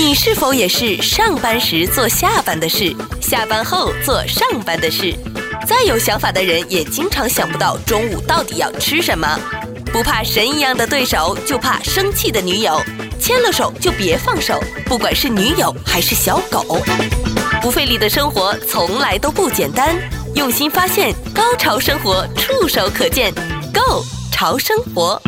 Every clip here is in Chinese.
你是否也是上班时做下班的事，下班后做上班的事？再有想法的人也经常想不到中午到底要吃什么。不怕神一样的对手，就怕生气的女友。牵了手就别放手，不管是女友还是小狗。不费力的生活从来都不简单，用心发现，高潮生活触手可见。Go 潮生活。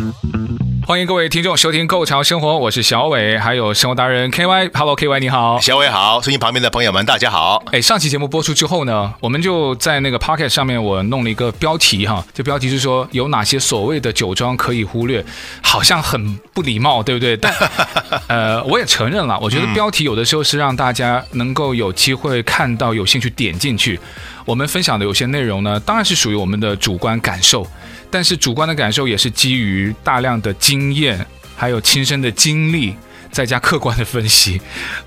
欢迎各位听众收听《购潮生活》，我是小伟，还有生活达人 KY，Hello KY 你好，小伟好，收音旁边的朋友们大家好。上期节目播出之后呢，我们就在那个 Pocket 上面我弄了一个标题哈，这标题是说有哪些所谓的酒庄可以忽略，好像很不礼貌，对不对？但我也承认了，我觉得标题有的时候是让大家能够有机会看到，有兴趣点进去。我们分享的有些内容呢，当然是属于我们的主观感受，但是主观的感受也是基于大量的经验，还有亲身的经历，再加客观的分析。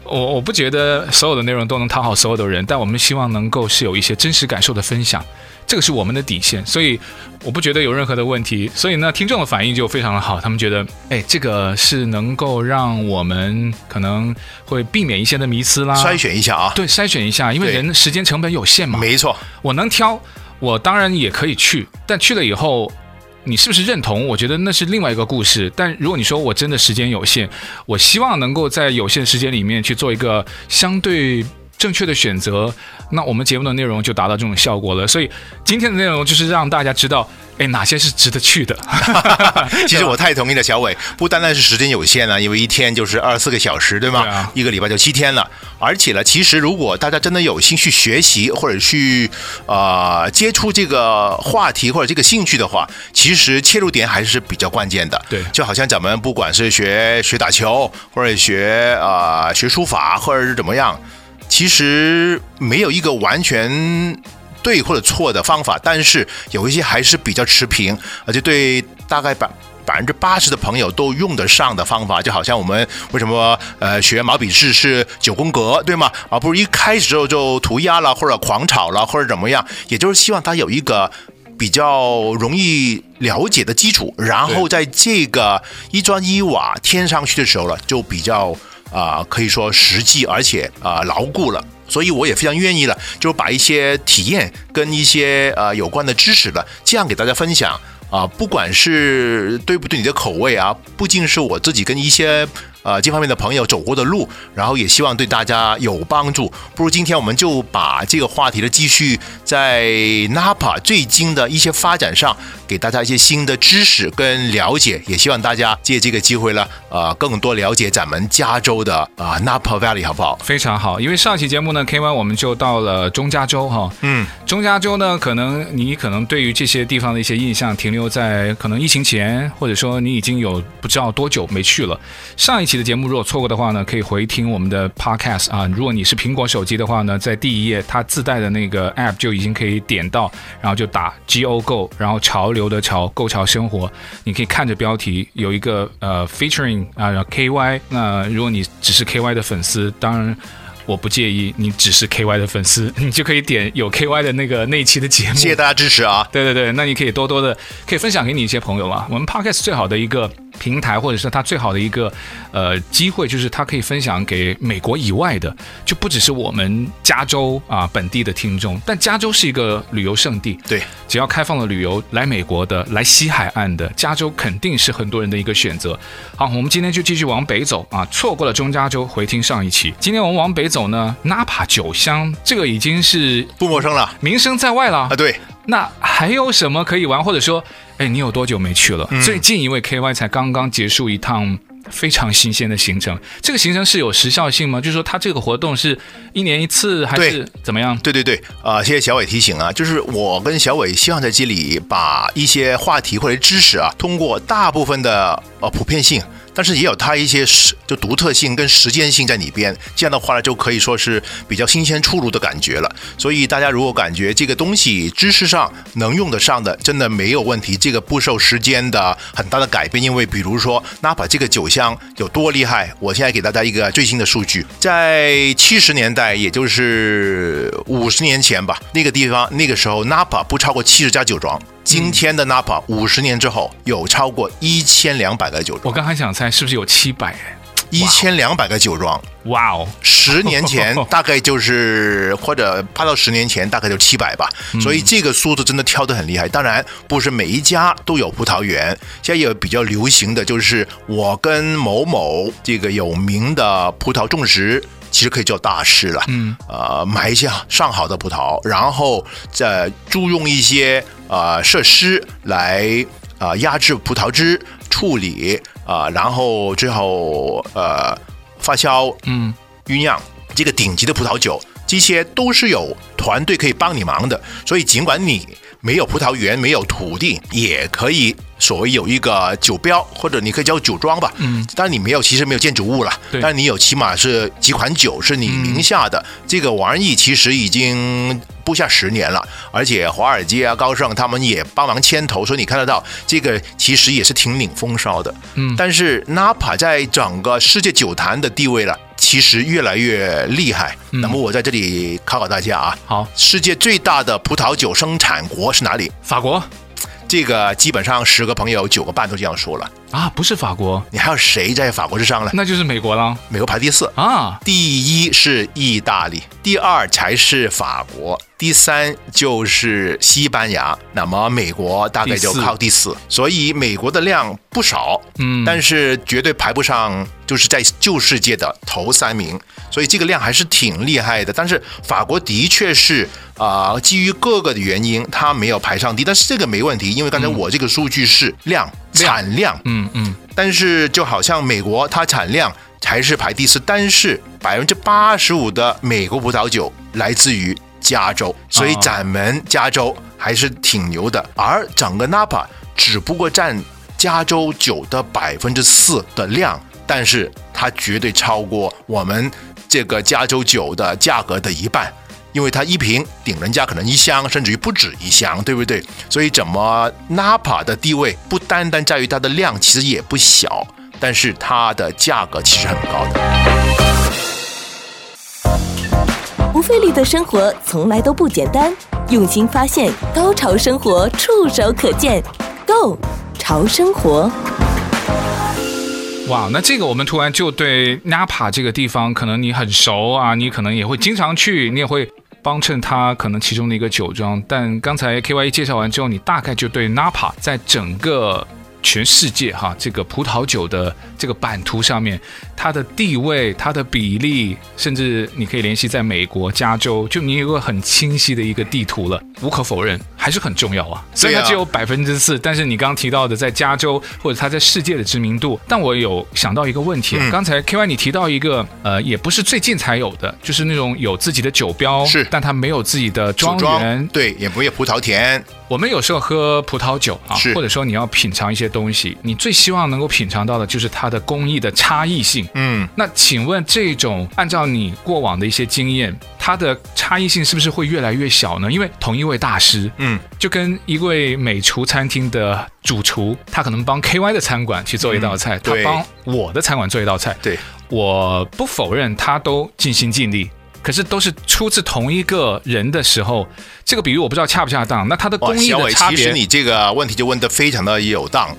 我不觉得所有的内容都能讨好所有的人，但我们希望能够是有一些真实感受的分享，这个是我们的底线，所以我不觉得有任何的问题。所以呢，听众的反应就非常的好，他们觉得这个是能够让我们可能会避免一些的迷思啦，筛选一下啊，对，筛选一下，因为人时间成本有限嘛，没错，我能挑，我当然也可以去，但去了以后你是不是认同？我觉得那是另外一个故事。但如果你说我真的时间有限，我希望能够在有限时间里面去做一个相对正确的选择，那我们节目的内容就达到这种效果了。所以今天的内容就是让大家知道哪些是值得去的。其实我太同意了，小伟，不单单是时间有限了，因为一天就是24个小时，对吗？对啊，一个礼拜就7天了。而且呢，其实如果大家真的有兴趣学习或者去接触这个话题或者这个兴趣的话，其实切入点还是比较关键的。对，就好像咱们不管是学打球，或者学书法，或者是怎么样，其实没有一个完全对或者错的方法，但是有一些还是比较持平，而且对大概80%的朋友都用得上的方法。就好像我们为什么学毛笔字是9宫格，对吗？而不是一开始就涂鸦了，或者狂草了，或者怎么样，也就是希望它有一个比较容易了解的基础，然后在这个一砖一瓦添上去的时候了，就比较可以说实际，而且牢固了。所以我也非常愿意了，就把一些体验跟一些有关的知识了，这样给大家分享不管是对不对你的口味啊，不仅是我自己跟一些这方面的朋友走过的路，然后也希望对大家有帮助。不如今天我们就把这个话题的继续在 Napa 最近的一些发展上给大家一些新的知识跟了解，也希望大家借这个机会了更多了解咱们加州的Napa Valley， 好不好？非常好，因为上期节目呢 K1 我们就到了中加州哈，中加州呢，可能对于这些地方的一些印象停留在可能疫情前，或者说你已经有不知道多久没去了。上一期的节目如果错过的话呢，可以回听我们的 podcast 啊。如果你是苹果手机的话呢，在第一页它自带的那个 app 就已经可以点到，然后就打 GO， 然后潮流的潮，购潮生活，你可以看着标题有一个featuring KY。那如果你只是 KY 的粉丝，当然我不介意你只是 KY 的粉丝，你就可以点有 KY 的那一期的节目。谢谢大家支持啊！对对对，那你可以多多的可以分享给你一些朋友嘛。我们 podcast 最好的一个平台，或者是它最好的一个机会，就是它可以分享给美国以外的，就不只是我们加州本地的听众。但加州是一个旅游胜地，对，只要开放了旅游，来美国的，来西海岸的，加州肯定是很多人的一个选择。好，我们今天就继续往北走啊，错过了中加州，回听上一期。今天我们往北走呢，Napa酒乡这个已经是不陌生了，名声在外了啊。对，那还有什么可以玩，或者说你有多久没去了？最近一位 KY 才刚刚结束一趟非常新鲜的行程，这个行程是有时效性吗？就是说它这个活动是1年1次还是怎么样？对对对，谢谢小伟提醒啊，就是我跟小伟希望在这里把一些话题或者知识啊，通过大部分的普遍性，但是也有它一些就独特性跟时间性在里边，这样的话呢，就可以说是比较新鲜出炉的感觉了。所以大家如果感觉这个东西知识上能用得上的，真的没有问题，这个不受时间的很大的改变。因为比如说 Napa 这个酒乡有多厉害，我现在给大家一个最新的数据，在70年代，也就是50年前吧，那个地方那个时候 Napa 不超过70家酒庄。今天的 Napa 50年之后有超过1200个酒庄。我刚才想猜是不是有700？ 1200个酒庄。哇哦！10年前大概就是，或者8到10年前大概就700吧。所以这个速度真的跳得很厉害。当然不是每一家都有葡萄园，现在也比较流行的就是我跟某某这个有名的葡萄种植。其实可以叫大师了，埋一些上好的葡萄，然后再租用一些设施来压制葡萄汁处理然后最后发酵，酝酿这个顶级的葡萄酒，这些都是有团队可以帮你忙的。所以尽管你没有葡萄园，没有土地，也可以所谓有一个酒标，或者你可以叫酒庄吧，但你没有，其实没有建筑物了，但你有起码是几款酒是你名下的，这个玩意其实已经不下10年了，而且华尔街啊、高盛他们也帮忙牵头，所以你看得到这个其实也是挺领风骚的，但是 Napa 在整个世界酒坛的地位了，其实越来越厉害。那么我在这里考考大家啊，好，世界最大的葡萄酒生产国是哪里？法国。这个基本上10个朋友9个半都这样说了啊，不是法国，你还有谁在法国之上呢？那就是美国了，美国排第4啊，第1是意大利，第2才是法国，第3就是西班牙，那么美国大概就靠第4，所以美国的量不少，但是绝对排不上就是在旧世界的头3名，所以这个量还是挺厉害的。但是法国的确是基于各个的原因它没有排上第，但是这个没问题，因为刚才我这个数据是产量，但是就好像美国它产量才是排第4，但是85%的美国葡萄酒来自于加州，所以咱们加州还是挺牛的，而整个 Napa 只不过占加州酒的4%的量，但是它绝对超过我们这个加州酒的价格的1半，因为它一瓶顶人家可能1箱，甚至于不止1箱，对不对？所以怎么 Napa 的地位不单单在于它的量，其实也不小，但是它的价格其实很高的。不费力的生活从来都不简单，用心发现，高潮生活触手可见 Go 潮生活。哇，那这个我们突然就对 Napa 这个地方可能你很熟啊，你可能也会经常去，你也会帮衬它可能其中的一个酒庄，但刚才 KYE 介绍完之后，你大概就对 Napa 在整个全世界哈这个葡萄酒的这个版图上面，它的地位、它的比例，甚至你可以联系在美国加州，就你有个很清晰的一个地图了。无可否认，还是很重要啊。虽然它只有4%，但是你刚刚提到的在加州或者它在世界的知名度，但我有想到一个问题，刚才 KY 你提到一个也不是最近才有的，就是那种有自己的酒标，是，但它没有自己的庄园，对，也不有葡萄田。我们有时候喝葡萄酒啊，或者说你要品尝一些东西，你最希望能够品尝到的就是它的工艺的差异性。那请问这种按照你过往的一些经验，它的差异性是不是会越来越小呢？因为同一位大师，就跟一位美厨餐厅的主厨，他可能帮 KY 的餐馆去做一道菜，他帮我的餐馆做一道菜。对，我不否认他都尽心尽力。可是都是出自同一个人的时候，这个比喻我不知道恰不恰当。那它的工艺的差别，其实你这个问题就问得非常的有档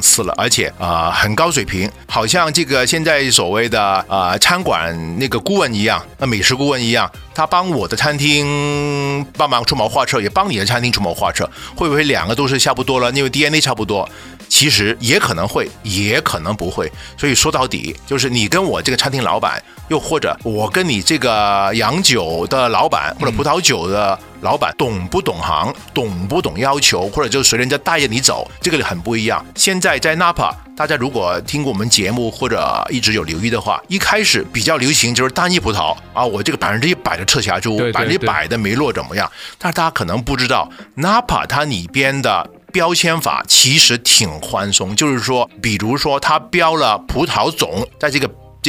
次了，而且很高水平。好像这个现在所谓的餐馆那个顾问一样，美食顾问一样，他帮我的餐厅帮忙出谋划策，也帮你的餐厅出谋划策，会不会两个都是差不多了？因为 DNA 差不多。其实也可能会，也可能不会。所以说到底，就是你跟我这个餐厅老板，又或者我跟你这个洋酒的老板或者葡萄酒的老板，懂不懂行，懂不懂要求，或者就随人家带着你走，这个很不一样。现在在 Napa， 大家如果听过我们节目或者一直有留意的话，一开始比较流行就是单一葡萄啊，我这个100%的赤霞珠，100%的梅洛怎么样？但是大家可能不知道 ，Napa 它里边的标签法其实挺宽松，就是说，比如说它标了葡萄种，在这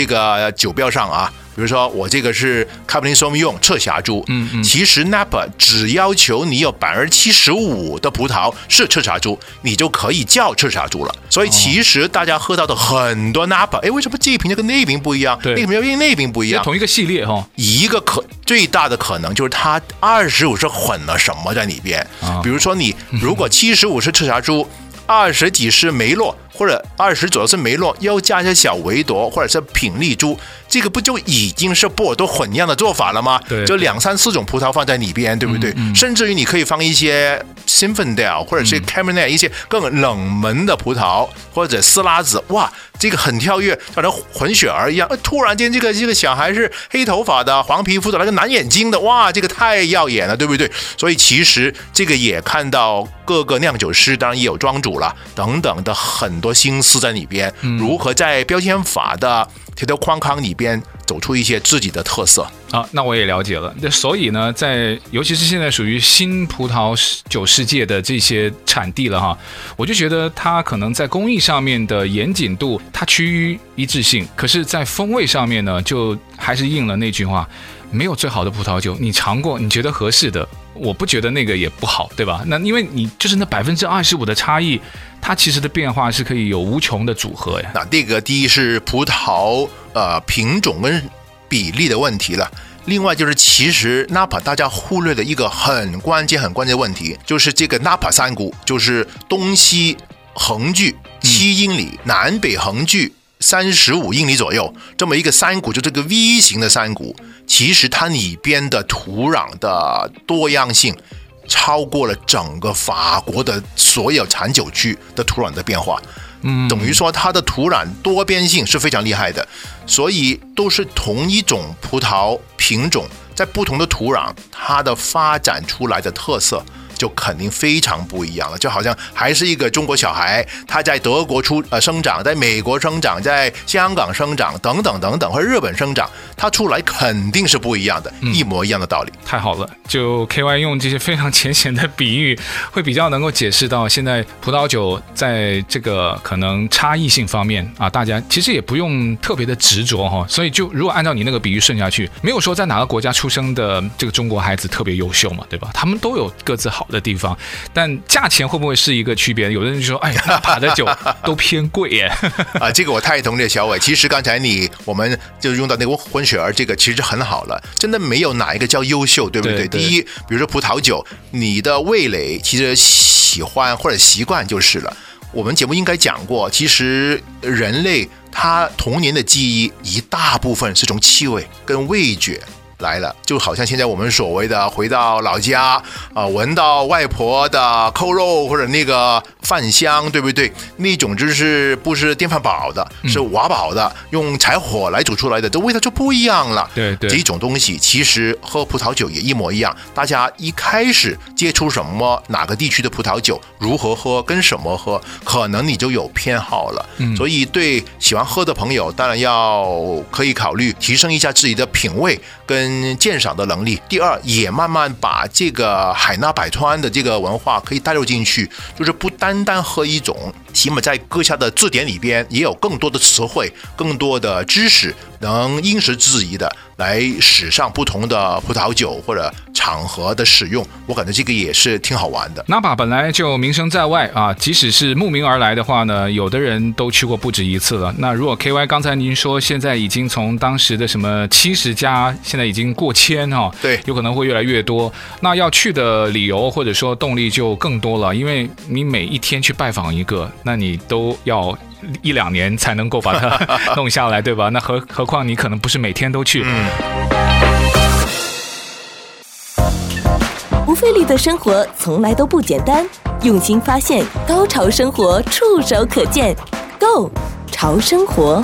个酒标上啊，比如说我这个是 Cabernet Sauvignon 赤霞珠，其实 Napa 只要求你有75%的葡萄是赤霞珠，你就可以叫赤霞珠了。所以其实大家喝到的很多 Napa， 哎，为什么这一瓶就跟那一瓶不一样？那一瓶跟那一瓶不一样？同一个系列哈、哦。一个最大的可能就是它25是混了什么在里边。比如说你如果75是赤霞珠， 20几是梅洛，或者20左右是梅洛，又加一些小维多或者是品丽珠，这个不就已经是波尔多混酿的做法了吗？对，就2、3、4种葡萄放在里边，对不对？甚至于你可以放一些 Zinfandel 或者是 Cabernet 一些更冷门的葡萄，或者斯拉子，哇，这个很跳跃，像混血儿一样。突然间这个小孩是黑头发的、黄皮肤的、那个蓝眼睛的，哇，这个太耀眼了，对不对？所以其实这个也看到各个酿酒师，当然也有庄主了等等的很多心思在里边，如何在标签法的条条框框里边走出一些自己的特色啊。那我也了解了。所以呢，在尤其是现在属于新葡萄酒世界的这些产地了哈，我就觉得它可能在工艺上面的严谨度，它趋于一致性，可是在风味上面呢，就还是应了那句话，没有最好的葡萄酒，你尝过你觉得合适的，我不觉得那个也不好，对吧？那因为你就是那25%的差异，它其实的变化是可以有无穷的组合呀。那这个第一是葡萄品种跟比例的问题了。另外就是，其实 Napa 大家忽略的一个很关键的问题，就是这个 Napa 山谷，就是东西横距7英里，南北横距35英里左右，这么一个山谷，就这个 V 型的山谷，其实它里边的土壤的多样性超过了整个法国的所有产酒区的土壤的变化，等于说它的土壤多变性是非常厉害的。所以都是同一种葡萄品种，在不同的土壤，它的发展出来的特色就肯定非常不一样了。就好像还是一个中国小孩，他在德国生长，在美国生长，在香港生长等等等等，或者日本生长，他出来肯定是不一样的，一模一样的道理。太好了，就 KY 用这些非常浅显的比喻，会比较能够解释到现在葡萄酒在这个可能差异性方面啊，大家其实也不用特别的执着哈。所以就如果按照你那个比喻顺下去，没有说在哪个国家出生的这个中国孩子特别优秀嘛，对吧？他们都有各自好的地方，但价钱会不会是一个区别？有的人就说：“哎呀，Napa的酒都偏贵耶。”这个我太同意小伟。其实刚才我们就用到那个混血儿，这个其实很好了，真的没有哪一个叫优秀，对不对？对。第一，比如说葡萄酒，你的味蕾其实喜欢或者习惯就是了。我们节目应该讲过，其实人类他童年的记忆一大部分是从气味跟味觉来了，就好像现在我们所谓的回到老家闻到外婆的扣肉或者那个饭香，对不对？那种就是不是电饭煲的，是瓦煲的，用柴火来煮出来的，这味道就不一样了。对对，这种东西其实喝葡萄酒也一模一样。大家一开始接触什么，哪个地区的葡萄酒如何喝，跟什么喝，可能你就有偏好了。所以对喜欢喝的朋友，当然可以考虑提升一下自己的品味跟鉴赏的能力。第二，也慢慢把这个海纳百川的这个文化可以带入进去，就是不单单喝一种，起码在各家的字典里边也有更多的词汇、更多的知识，能因时制宜的来使上不同的葡萄酒或者场合的使用，我感觉这个也是挺好玩的。Napa 本来就名声在外啊，即使是慕名而来的话呢，有的人都去过不止一次了。那如果 KY 刚才您说现在已经从当时的什么70家，现在已经过千哈，对，有可能会越来越多。那要去的理由或者说动力就更多了，因为你每一天去拜访一个，那你都要1、2年才能够把它弄下来，对吧？那何况你可能不是每天都去。不费力的生活从来都不简单，用心发现，高潮生活触手可见 Go 潮生活。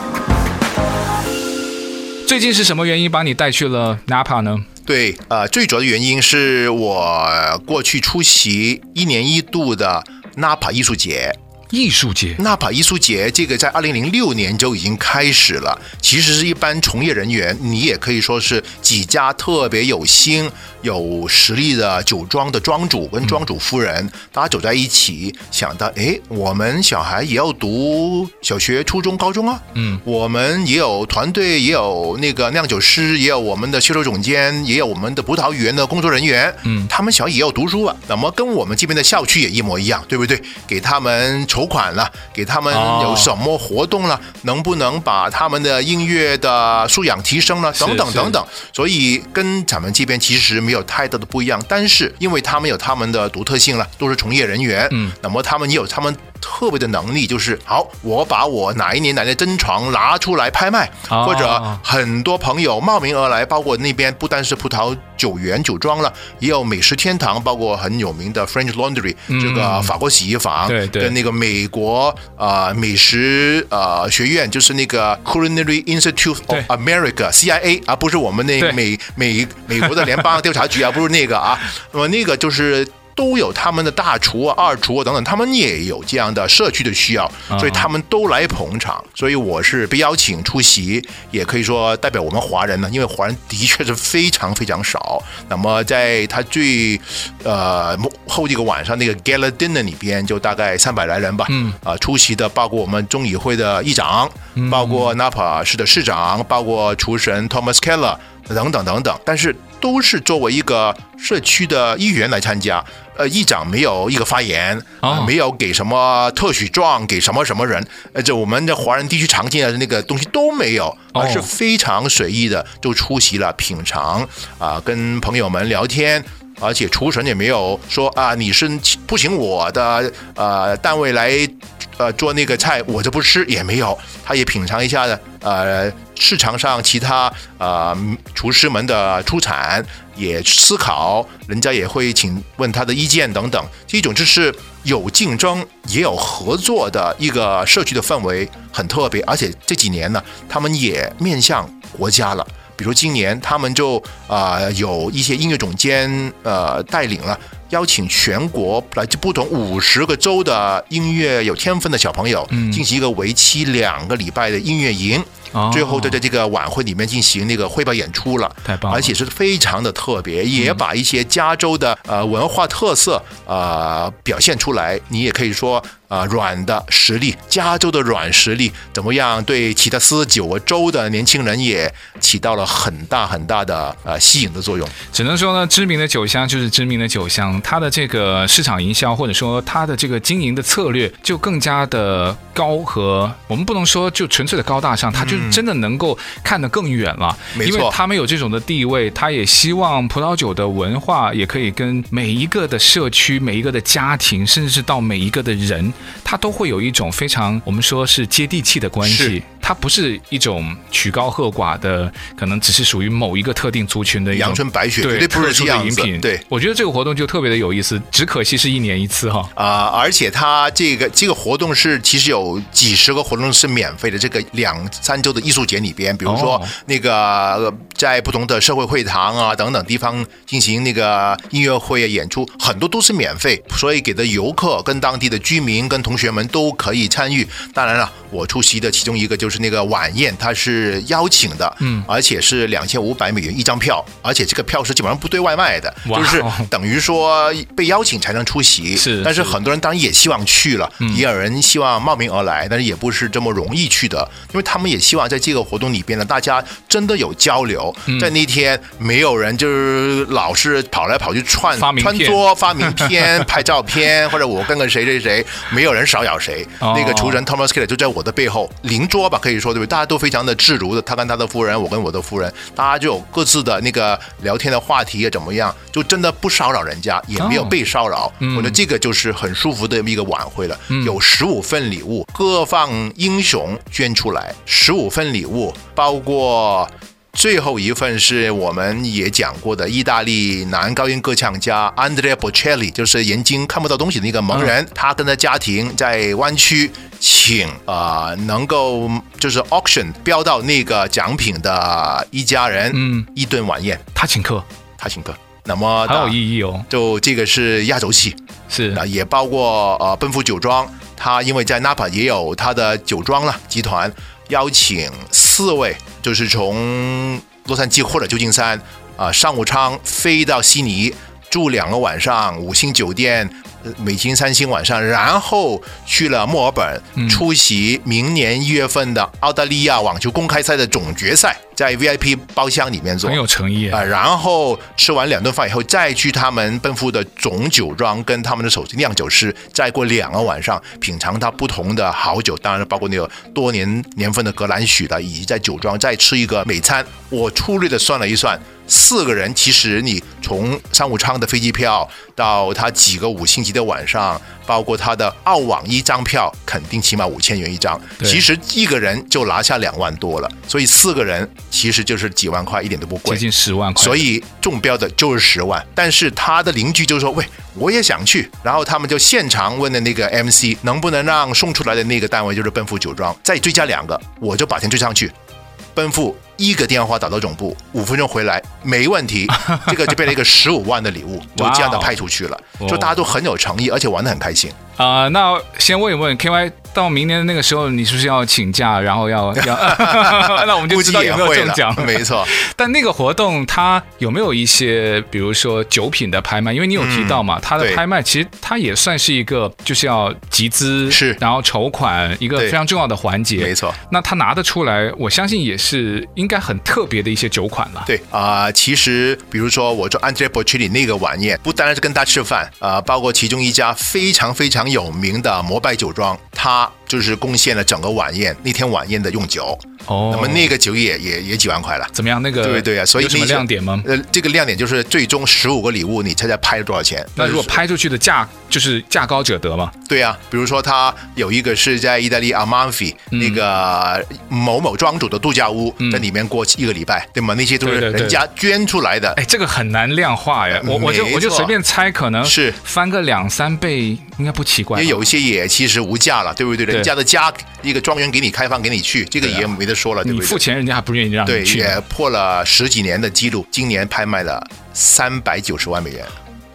最近是什么原因把你带去了 Napa 呢？对，最主要的原因是我过去出席1年1度的 Napa 艺术节。Napa 艺术节这个在2006年就已经开始了，其实是一般从业人员，你也可以说是几家特别有心有实力的酒庄的庄主跟庄主夫人，大家走在一起，想到我们小孩也要读小学、初中、高中啊，我们也有团队，也有那个酿酒师，也有我们的销售总监，也有我们的葡萄园的工作人员，他们小孩也要读书啊，怎么跟我们这边的校区也一模一样，对不对？给他们筹款了，给他们有什么活动了，能不能把他们的音乐的素养提升了，等等等等。所以跟咱们这边其实没有太大的不一样，但是因为他们有他们的独特性了，都是从业人员，那么他们也有他们特别的能力，就是好，我把我哪一年哪年珍藏拿出来拍卖，或者很多朋友冒名而来，包括那边不单是葡萄酒园酒庄了，也有美食天堂，包括很有名的 French Laundry、这个法国洗衣房，对对，跟那个美国美食学院，就是那个 Culinary Institute of America CIA 啊，不是我们那个美国的联邦调查局啊，不是那个啊，那个就是。都有他们的大厨啊、二厨啊等等，他们也有这样的社区的需要，所以他们都来捧场。所以我是被邀请出席，也可以说代表我们华人呢，因为华人的确是非常非常少。那么在他最后一个晚上那个 Gala Dinner 里边，就大概300来人吧，出席的包括我们中议会的议长，包括 Napa 市的市长，包括厨神 Thomas Keller 等等等等，但是都是作为一个社区的议员来参加，议长没有一个发言，没有给什么特许状给什么什么人，这我们的华人地区常见的那个东西都没有，而是非常随意的就出席了品尝跟朋友们聊天。而且厨神也没有说啊，你是不行我的单位来做那个菜，我就不吃，也没有，他也品尝一下市场上其他厨师们的出产，也思考，人家也会请问他的意见等等。这种就是有竞争也有合作的一个社区的氛围，很特别。而且这几年呢，他们也面向国家了。比如今年他们就有一些音乐总监带领了，邀请全国来自不同50个州的音乐有天分的小朋友，进行一个为期2个礼拜的音乐营，最后就在这个晚会里面进行那个汇报演出了，太棒了，而且是非常的特别，也把一些加州的文化特色表现出来。你也可以说软的实力，加州的软实力怎么样对其他49个州的年轻人也起到了很大很大的吸引的作用。只能说呢，知名的酒乡就是知名的酒乡，它的这个市场营销或者说它的这个经营的策略就更加的高，和我们不能说就纯粹的高大上，它就真的能够看得更远了，因为他们有这种的地位，他也希望葡萄酒的文化也可以跟每一个的社区、每一个的家庭，甚至是到每一个的人，他都会有一种非常我们说是接地气的关系。它不是一种曲高和寡的，可能只是属于某一个特定族群的阳春白雪，对，绝对不是这样子。对，我觉得这个活动就特别的有意思，只可惜是1年1次哈。而且它这个活动是其实有几10个活动是免费的。这个2-3周的艺术节里边，比如说那个在不同的社会会堂啊等等地方进行那个音乐会演出，很多都是免费，所以给的游客跟当地的居民跟同学们都可以参与。当然了，我出席的其中一个就是那个晚宴，它是邀请的，而且是$2500一张票，而且这个票是基本上不对外卖的，就是等于说被邀请才能出席。但是很多人当然也希望去了，也有人希望冒名而来，但是也不是这么容易去的，因为他们也希望在这个活动里边呢，大家真的有交流。在那天没有人就是老是跑来跑去穿桌发名片拍照片，或者我跟个谁谁谁，没有人少咬谁。那个厨神 Thomas Keller 就在我的背后0桌吧，可以说对不对？大家都非常的自如的，他跟他的夫人，我跟我的夫人，大家就有各自的那个聊天的话题怎么样，就真的不骚扰人家，也没有被骚扰。我觉得这个就是很舒服的一个晚会了。有15份礼物，各方英雄捐出来15份礼物，包括。最后一份是我们也讲过的意大利男高音歌唱家 Andrea Bocelli， 就是眼睛看不到东西的一个盲人，他跟他家庭在湾区请能够就是 auction 标到那个奖品的一家人一顿晚宴，他请客，那么好有意义哦。就这个是压轴戏，是也包括奔赴酒庄，他因为在 Napa 也有他的酒庄了集团，邀请4位。就是从洛杉矶或者旧金山商务舱飞到悉尼，住2个晚上5星酒店，美金3星晚上，然后去了墨尔本，出席明年1月份的澳大利亚网球公开赛的总决赛，在 VIP 包厢里面做，很有诚意然后吃完2顿饭以后，再去他们奔赴的总酒庄跟他们的首席酿酒师再过2个晚上，品尝他不同的好酒，当然包括那个多年份的格兰许的，以及在酒庄再吃一个美餐。我粗略的算了一算， 4个人，其实你从商务舱的飞机票到他几个5星级的晚上，包括他的澳网一张票，肯定起码5000元一张，其实一个人就拿下2万多了，所以4个人其实就是几万块，一点都不贵，接近10万块。所以中标的就是10万，但是他的邻居就说，喂，我也想去，然后他们就现场问的那个 MC 能不能让送出来的那个单位就是奔赴酒庄再追加2个，我就把钱追上去，奔赴1个电话打到总部，5分钟回来没问题，这个就变成一个15万的礼物，就这样的派出去了，就大家都很有诚意，而且玩得很开心。那先问一问 KY， 到明年那个时候你是不是要请假，然后要那我们就知道有没有中奖了，没错。但那个活动它有没有一些比如说酒品的拍卖，因为你有提到嘛，它的拍卖其实它也算是一个就是要集资是然后筹款一个非常重要的环节，没错。那它拿得出来我相信也是应该很特别的一些酒款了。对其实比如说我做 Andrea Bocelli 那个晚宴，不单单是跟他吃饭包括其中一家非常非常有名的摩拜酒庄，他就是贡献了整个晚宴那天晚宴的用酒。那么那个酒也几万块了。怎么样？那个对对啊，所以有什么亮点吗？这个亮点就是最终15个礼物，你猜猜拍了多少钱？那如果拍出去的价就是价高者得嘛？对啊，比如说他有一个是在意大利阿曼菲那个某某庄主的度假屋，在里面过1个礼拜，对吗？那些都是人家捐出来的。哎，这个很难量化呀，我就随便猜，可能是翻个2-3倍应该不奇怪。也有一些也其实无价了，对不对？人家的家一个庄园给你开放给你去，这个也没得。说了对不对？你付钱人家还不愿意让你去。对，也破了10几年的记录，今年拍卖了390万美元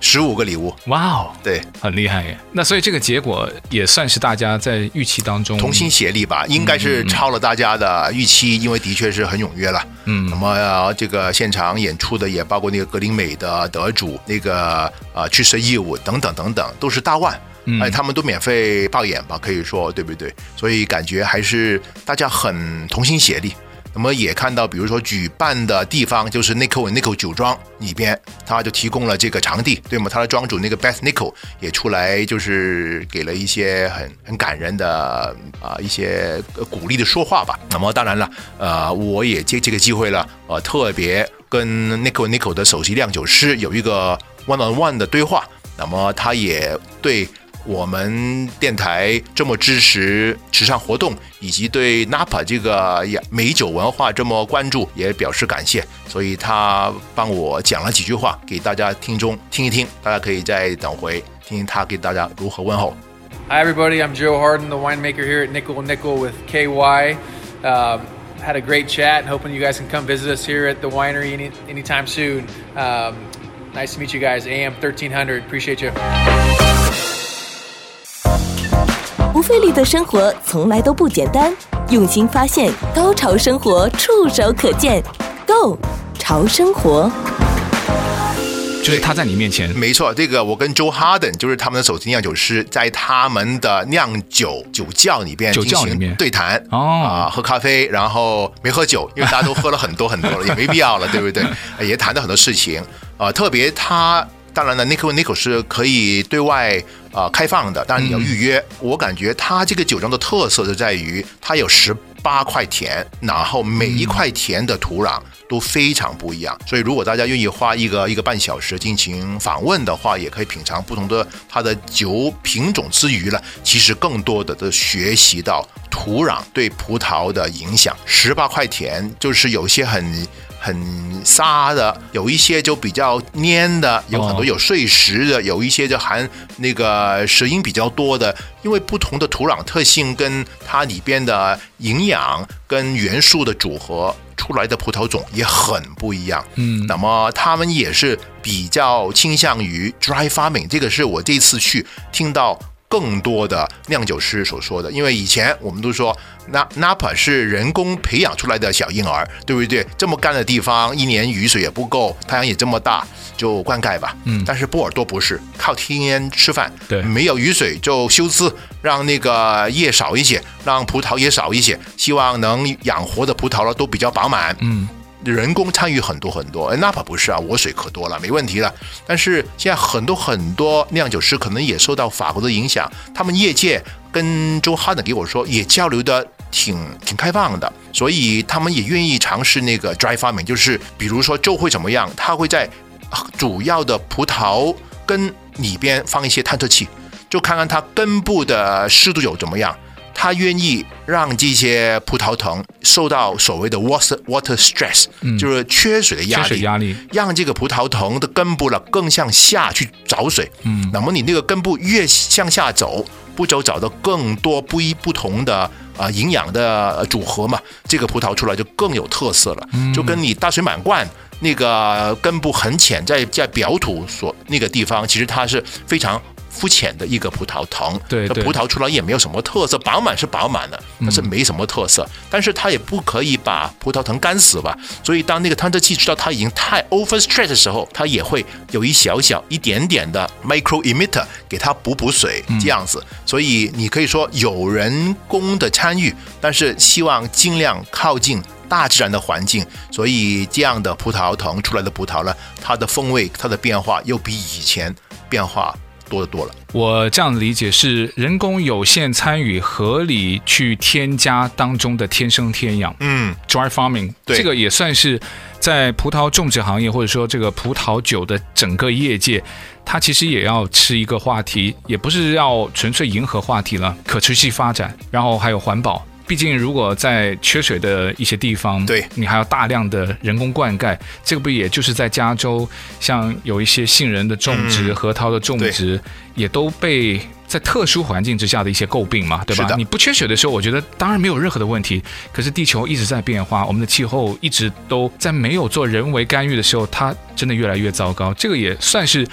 ，15个礼物。哇哦，对，很厉害耶。那所以这个结果也算是大家在预期当中同心协力吧，应该是超了大家的预期，因为的确是很踊跃了。那么这个现场演出的也包括那个格林美的得主，那个去世义务等等等等，都是大腕。哎，他们都免费罢演吧，可以说对不对？所以感觉还是大家很同心协力。那么也看到，比如说举办的地方就是 Nickel & Nickel 酒庄里边，他就提供了这个场地，对吗？他的庄主那个 Beth Nickel 也出来，就是给了一些很感人的一些鼓励的说话吧。那么当然了，我也借这个机会了，特别跟 Nickel & Nickel 的首席酿酒师有一个 one-on-one 的对话。那么他也对我们电台这么支持时尚活动，以及对 Napa 这个美酒文化这么关注，也表示感谢。所以他帮我讲了几句话给大家听众听一听，大家可以再等回听听他给大家如何问候。Hi everybody, I'm Joe Harden, the winemaker here at Nickel & Nickel with KY. Had a great chat, hoping you guys can come visit us here at the winery anytime soon. Nice to meet you guys. AM 1300, appreciate you.不费力的生活从来都不简单，用心发现，高潮生活触手可见 Go 潮生活，就是他在你面前。没错，这个我跟 Joe Harden 就是他们的首席酿酒师，在他们的酿酒酒窖里面对谈喝咖啡，然后没喝酒，因为大家都喝了很多很多了也没必要了，对不对？也谈到很多事情特别他当然了 Nickel & Nickel 是可以对外开放的，当然你要预约。我感觉它这个酒庄的特色就在于它有18块田，然后每一块田的土壤都非常不一样，所以如果大家愿意花一个半小时进行访问的话，也可以品尝不同的它的酒品种之余了，其实更多的都学习到土壤对葡萄的影响。18块田就是有些很沙的，有一些就比较黏的，有很多有碎石的，有一些就含那个石英比较多的，因为不同的土壤特性跟它里边的营养跟元素的组合出来的葡萄种也很不一样。那么他们也是比较倾向于 Dry farming， 这个是我这次去听到更多的酿酒师所说的，因为以前我们都说Napa 是人工培养出来的小婴儿，对不对？这么干的地方，一年雨水也不够，太阳也这么大，就灌溉吧。但是波尔多不是，靠天吃饭，对，没有雨水就修枝，让那个叶少一些，让葡萄也少一些，希望能养活的葡萄都比较饱满。人工参与很多很多，Napa 不是啊，我水可多了，没问题了。但是现在很多很多酿酒师可能也受到法国的影响，他们业界跟Joe Harden给我说也交流的挺开放的，所以他们也愿意尝试那个 dry farming， 就是比如说Joe会怎么样，他会在主要的葡萄根里边放一些探测器，就看看它根部的湿度有怎么样，他愿意让这些葡萄藤受到所谓的 water stress，就是缺水的压力，让这个葡萄藤的根部更向下去找水。那么你那个根部越向下走，不就找到更多不同的营养的组合嘛？这个葡萄出来就更有特色了，就跟你大水满灌。那个根部很浅，在表土所那个地方，其实它是非常肤浅的一个葡萄藤。对，葡萄出来也没有什么特色，饱满是饱满的，但是没什么特色。但是它也不可以把葡萄藤干死吧？所以当那个探测器知道它已经太 overstretch 的时候，它也会有一小一点点的 micro emitter 给它补水这样子。所以你可以说有人工的参与，但是希望尽量靠近大自然的环境，所以这样的葡萄藤出来的葡萄呢，它的风味它的变化又比以前变化多得多了。我这样理解是人工有限参与，合理去添加当中的天生天养。Dry farming 这个也算是在葡萄种植行业或者说这个葡萄酒的整个业界，它其实也要吃一个话题，也不是要纯粹迎合话题了，可持续发展，然后还有环保。毕竟如果在缺水的一些地方，对，你还要大量的人工灌溉，这个不也就是在加州，像有一些杏仁的种植、核桃的种植也都被在特殊环境之下的一些诟病嘛，对吧？你不缺水的时候，我觉得当然没有任何的问题，可是地球一直在变化，我们的气候一直都在没有做人为干预的时候，它真的越来越糟糕。这个也算是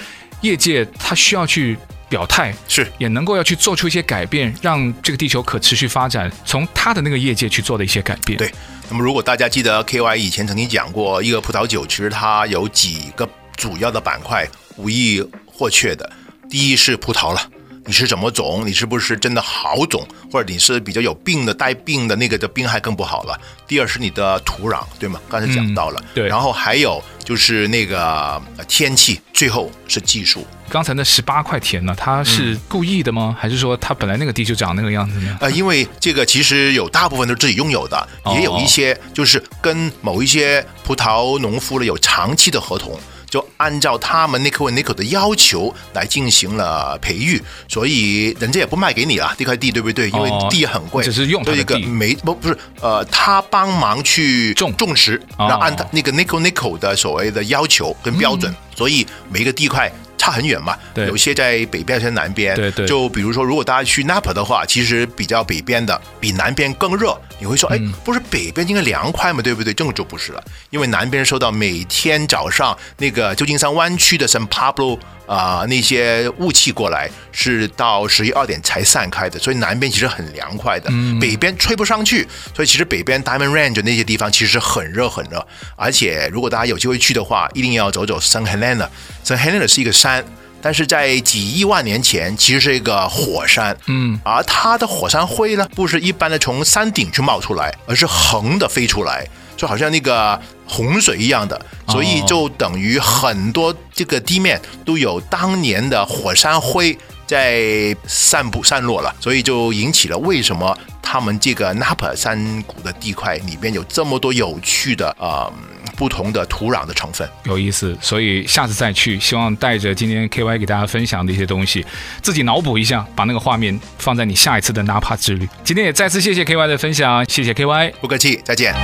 业界它需要去表态，是也能够要去做出一些改变，让这个地球可持续发展，从他的那个业界去做的一些改变。对，那么如果大家记得 KY 以前曾经讲过，一个葡萄酒其实它有几个主要的板块无一或缺的。第一是葡萄了，你是什么种，你是不是真的好种，或者你是比较有病的带病的那个的病害更不好了。第二是你的土壤，对吗？刚才讲到了，对，然后还有就是那个天气，最后是技术。刚才那18块田呢，它是故意的吗？还是说它本来那个地就长那个样子呢？因为这个其实有大部分都是自己拥有的，也有一些就是跟某一些葡萄农夫有长期的合同，就按照他们 Nickel and Nickel 的要求来进行了培育，所以人家也不卖给你了这块地，对不对？因为地很贵，只是用他的地，没不是他帮忙去种植，然后按他那个 Nickel and Nickel 的所谓的要求跟标准，所以每一个地块差很远嘛，有些在北边，有些南边。对，就比如说，如果大家去 Napa 的话，其实比较北边的比南边更热。你会说，哎，不是北边应该凉快嘛，对不对？这个就不是了，因为南边受到每天早上那个旧金山湾区的 San Pablo 那些雾气过来，是到11、2点才散开的，所以南边其实很凉快的，北边吹不上去，所以其实北边 Diamond Range 那些地方其实很热很热，而且如果大家有机会去的话，一定要走走 San Helena。San Helena 是一个山。但是在几亿万年前其实是一个火山，而它的火山灰呢，不是一般的从山顶去冒出来，而是横的飞出来，就好像那个洪水一样的，所以就等于很多这个地面都有当年的火山灰在散落了，所以就引起了为什么他们这个 Napa 山谷的地块里面有这么多有趣的不同的土壤的成分，有意思。所以下次再去，希望带着今天 KY 给大家分享的一些东西，自己脑补一下，把那个画面放在你下一次的 Napa 之旅。今天也再次谢谢 KY 的分享，谢谢 KY， 不客气，再见。